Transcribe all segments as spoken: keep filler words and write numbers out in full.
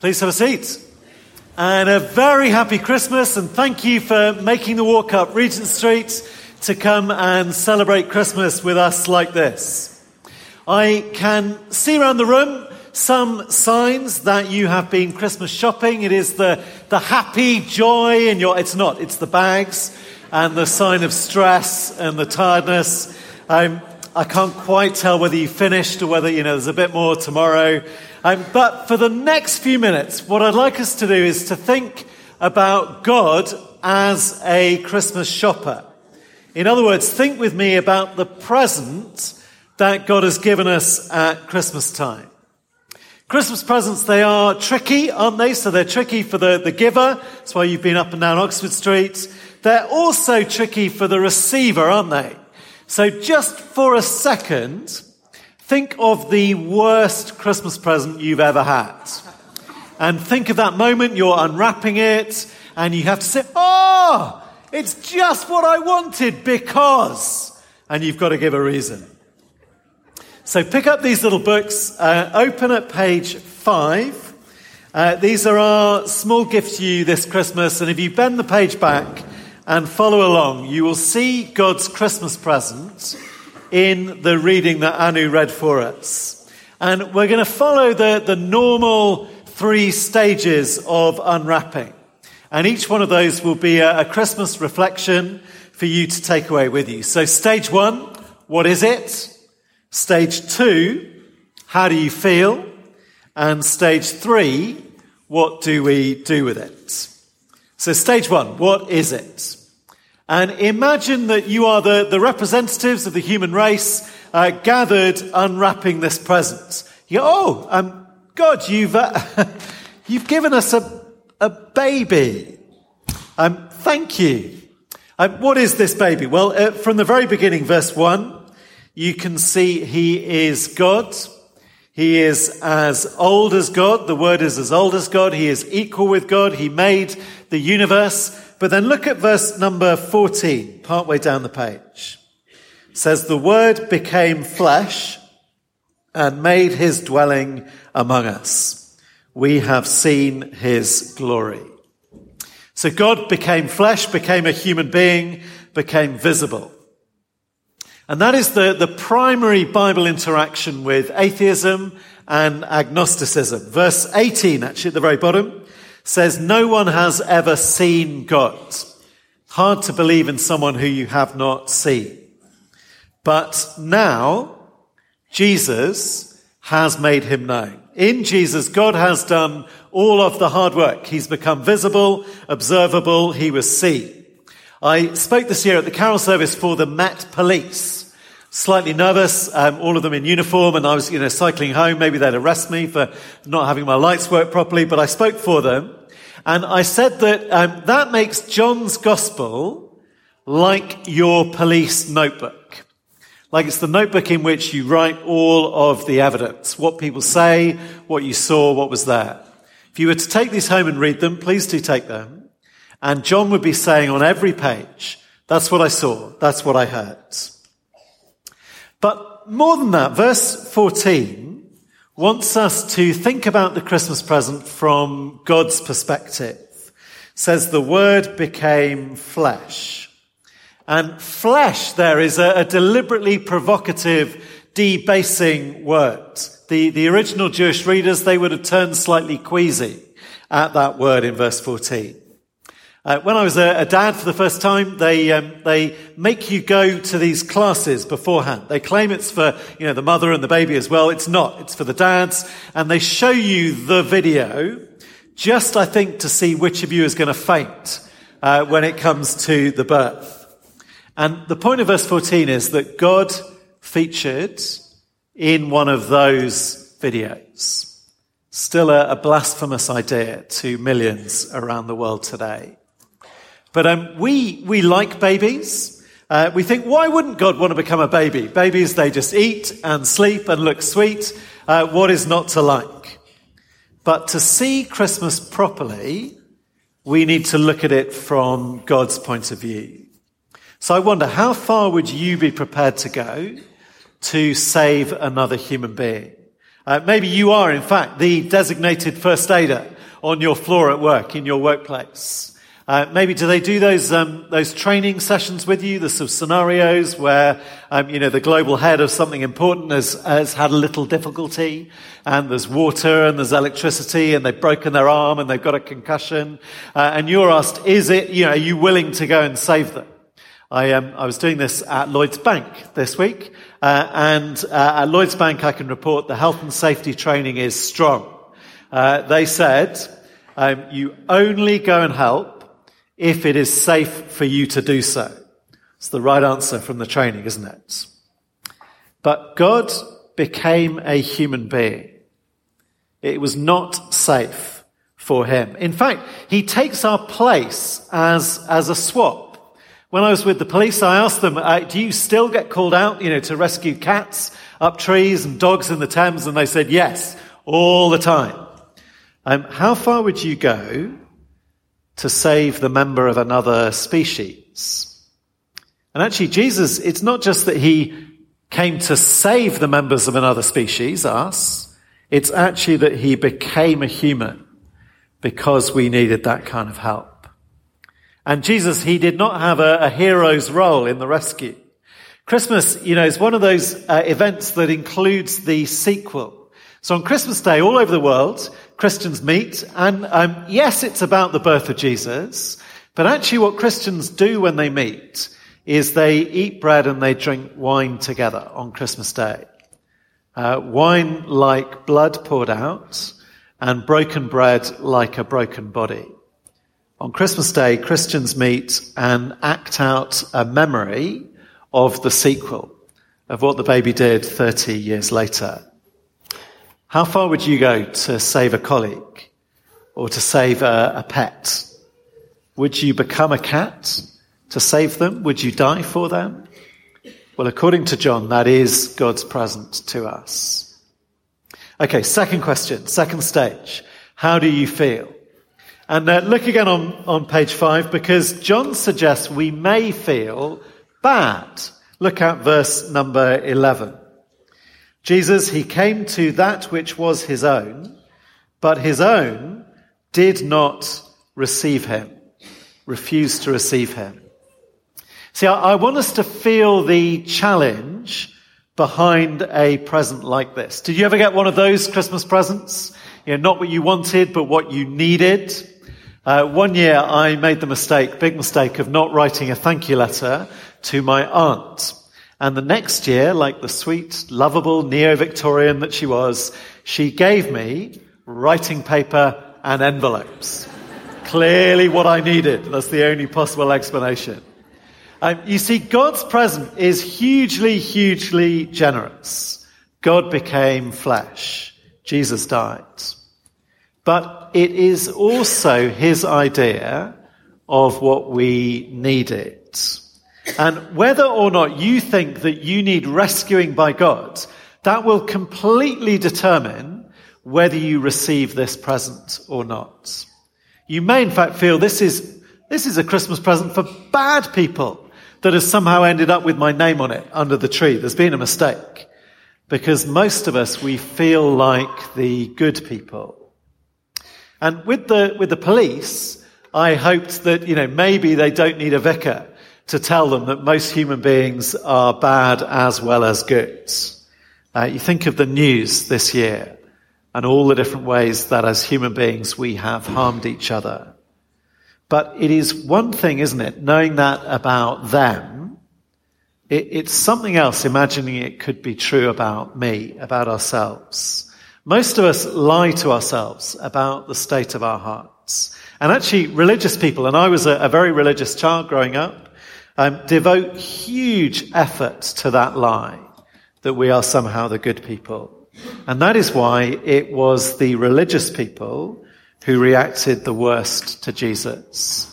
Please have a seat. And a very happy Christmas, and thank you for making the walk up Regent Street to come and celebrate Christmas with us like this. I can see around the room some signs that you have been Christmas shopping. It is the, the happy joy in your... It's not. It's the bags and the sign of stress and the tiredness. Um, I can't quite tell whether you finished or whether, you know, there's a bit more tomorrow. Um, but for the next few minutes, what I'd like us to do is to think about God as a Christmas shopper. In other words, think with me about the present that God has given us at Christmas time. Christmas presents, they are tricky, aren't they? So they're tricky for the, the giver. That's why you've been up and down Oxford Street. They're also tricky for the receiver, aren't they? So just for a second, think of the worst Christmas present you've ever had. And think of that moment you're unwrapping it and you have to say, oh, it's just what I wanted because, and you've got to give a reason. So pick up these little books, uh, open at page five. Uh, these are our small gifts to you this Christmas, and if you bend the page back and follow along, you will see God's Christmas present in the reading that Anu read for us. And we're going to follow the, the normal three stages of unwrapping. And each one of those will be a, a Christmas reflection for you to take away with you. So stage one, what is it? Stage two, how do you feel? And stage three, what do we do with it? So stage one, what is it? And imagine that you are the, the representatives of the human race uh, gathered unwrapping this present. You go, oh, um, God, you've uh, you've given us a, a baby. Um, thank you. Um, what is this baby? Well, uh, from the very beginning, verse one, you can see he is God. He is as old as God. The word is as old as God. He is equal with God. He made the universe. But then look at verse number fourteen, partway down the page. It says, the word became flesh and made his dwelling among us. We have seen his glory. So God became flesh, became a human being, became visible. And that is the, the primary Bible interaction with atheism and agnosticism. Verse eighteen, actually, at the very bottom, says, no one has ever seen God. Hard to believe in someone who you have not seen. But now, Jesus has made him known. In Jesus, God has done all of the hard work. He's become visible, observable, he was seen. I spoke this year at the Carol Service for the Met Police. Slightly nervous, um, all of them in uniform, and I was, you know, cycling home. Maybe they'd arrest me for not having my lights work properly, but I spoke for them. And I said that um, that makes John's Gospel like your police notebook. Like it's the notebook in which you write all of the evidence, what people say, what you saw, what was there. If you were to take these home and read them, please do take them. And John would be saying on every page, that's what I saw, that's what I heard. But more than that, verse fourteen wants us to think about the Christmas present from God's perspective. It says, the word became flesh. And flesh there is a, a deliberately provocative, debasing word. The, the original Jewish readers, they would have turned slightly queasy at that word in verse fourteen. Uh, when I was a, a dad for the first time, they um, they make you go to these classes beforehand. They claim it's for, you know, the mother and the baby as well. It's not. It's for the dads. And they show you the video just, I think, to see which of you is going to faint uh, when it comes to the birth. And the point of verse fourteen is that God featured in one of those videos. Still a, a blasphemous idea to millions around the world today. But um, we we like babies. Uh, we think, why wouldn't God want to become a baby? Babies, they just eat and sleep and look sweet. Uh, what is not to like? But to see Christmas properly, we need to look at it from God's point of view. So I wonder, how far would you be prepared to go to save another human being? Uh, maybe you are, in fact, the designated first aider on your floor at work, in your workplace. Uh, maybe do they do those um, those training sessions with you, the sort of scenarios where, um, you know, the global head of something important has, has had a little difficulty, and there's water and there's electricity, and they've broken their arm and they've got a concussion, uh, and you're asked, is it, you know, are you willing to go and save them? I um, I was doing this at Lloyd's Bank this week, uh, and uh, at Lloyd's Bank I can report the health and safety training is strong. Uh, they said, um, you only go and help if it is safe for you to do so. It's the right answer from the training, isn't it? But God became a human being. It was not safe for him. In fact, he takes our place as as a swap. When I was with the police, I asked them, uh, do you still get called out, you know, to rescue cats up trees and dogs in the Thames? And they said, yes, all the time. Um, how far would you go to save the member of another species? And actually, Jesus, it's not just that he came to save the members of another species, us. It's actually that he became a human because we needed that kind of help. And Jesus, he did not have a, a hero's role in the rescue. Christmas, you know, is one of those uh, events that includes the sequel. So on Christmas Day, all over the world, Christians meet, and um, yes, it's about the birth of Jesus, but actually what Christians do when they meet is they eat bread and they drink wine together on Christmas Day. Uh, wine like blood poured out, and broken bread like a broken body. On Christmas Day, Christians meet and act out a memory of the sequel, of what the baby did thirty years later. How far would you go to save a colleague or to save a, a pet? Would you become a cat to save them? Would you die for them? Well, according to John, that is God's present to us. Okay, second question, second stage. How do you feel? And uh, look again on, on page five, because John suggests we may feel bad. Look at verse number eleven. Jesus, he came to that which was his own, but his own did not receive him, refused to receive him. See, I, I want us to feel the challenge behind a present like this. Did you ever get one of those Christmas presents? You know, not what you wanted, but what you needed. Uh, one year I made the mistake, big mistake, of not writing a thank you letter to my aunt. And the next year, like the sweet, lovable neo-Victorian that she was, she gave me writing paper and envelopes. Clearly what I needed. That's the only possible explanation. Um, you see, God's present is hugely, hugely generous. God became flesh. Jesus died. But it is also his idea of what we needed. And whether or not you think that you need rescuing by God, that will completely determine whether you receive this present or not. You may in fact feel this is, this is a Christmas present for bad people that has somehow ended up with my name on it under the tree. There's been a mistake. Because most of us, we feel like the good people. And with the with the police, I hoped that, you know, maybe they don't need a vicar to tell them that most human beings are bad as well as good. Uh, you think of the news this year and all the different ways that as human beings we have harmed each other. But it is one thing, isn't it, knowing that about them. It, it's something else imagining it could be true about me, about ourselves. Most of us lie to ourselves about the state of our hearts. And actually, religious people, and I was a, a very religious child growing up, um, devote huge effort to that lie, that we are somehow the good people. And that is why it was the religious people who reacted the worst to Jesus.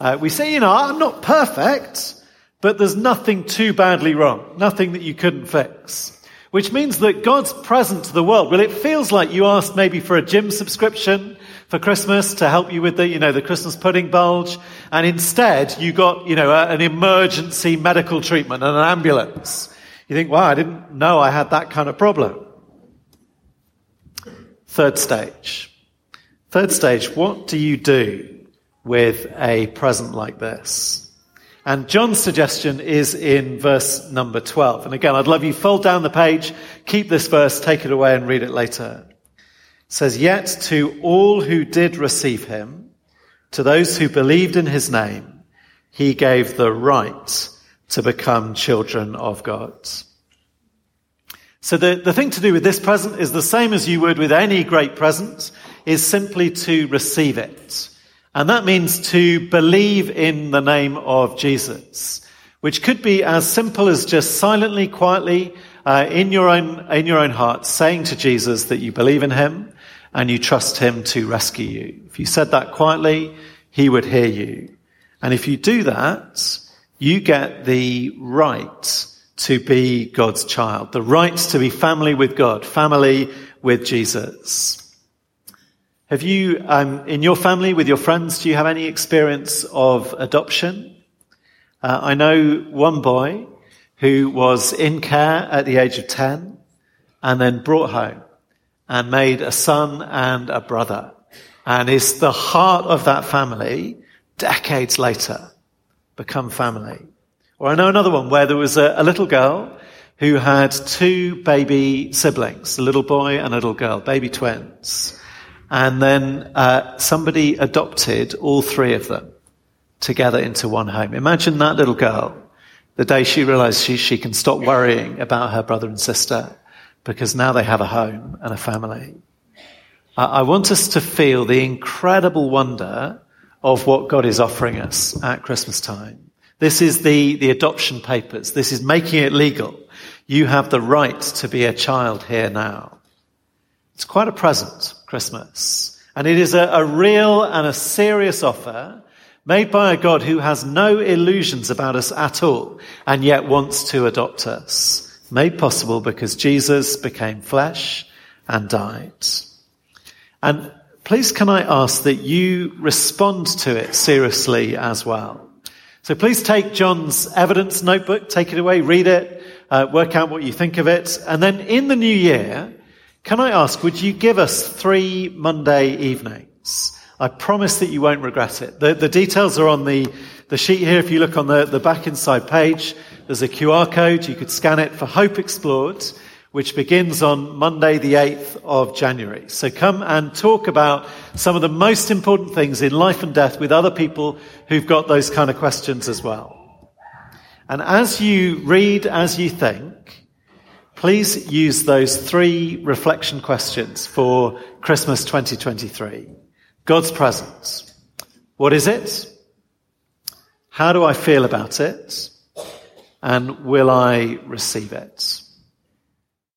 Uh, we say, you know, I'm not perfect, but there's nothing too badly wrong, nothing that you couldn't fix. Which means that God's present to the world. Well, it feels like you asked maybe for a gym subscription for Christmas to help you with the, you know, the Christmas pudding bulge. And instead, you got, you know, a, an emergency medical treatment and an ambulance. You think, wow, I didn't know I had that kind of problem. Third stage. Third stage, what do you do with a present like this? And John's suggestion is in verse number twelve. And again, I'd love you fold down the page, keep this verse, take it away and read it later. It says, "Yet to all who did receive him, to those who believed in his name, he gave the right to become children of God." So the, the thing to do with this present is the same as you would with any great present, is simply to receive it. And that means to believe in the name of Jesus, which could be as simple as just silently, quietly, uh, in your own, in your own heart, saying to Jesus that you believe in him and you trust him to rescue you. If you said that quietly, he would hear you. And if you do that, you get the right to be God's child, the right to be family with God, family with Jesus. Have you, um, in your family, with your friends, do you have any experience of adoption? Uh, I know one boy who was in care at the age of ten and then brought home and made a son and a brother, and is the heart of that family decades later, become family. Or I know another one where there was a, a little girl who had two baby siblings, a little boy and a little girl, baby twins. And then uh, somebody adopted all three of them together into one home. Imagine that little girl, the day she realized she, she can stop worrying about her brother and sister because now they have a home and a family. I, I want us to feel the incredible wonder of what God is offering us at Christmas time. This is the, the adoption papers. This is making it legal. You have the right to be a child here now. It's quite a present, Christmas. And it is a, a real and a serious offer made by a God who has no illusions about us at all and yet wants to adopt us. Made possible because Jesus became flesh and died. And please can I ask that you respond to it seriously as well. So please take John's evidence notebook, take it away, read it, uh, work out what you think of it. And then in the new year, can I ask, would you give us three Monday evenings? I promise that you won't regret it. The, the details are on the, the sheet here. If you look on the, the back inside page, there's a Q R code. You could scan it for Hope Explored, which begins on Monday the eighth of January. So come and talk about some of the most important things in life and death with other people who've got those kind of questions as well. And as you read, as you think, please use those three reflection questions for Christmas twenty twenty-three. God's presence. What is it? How do I feel about it? And will I receive it?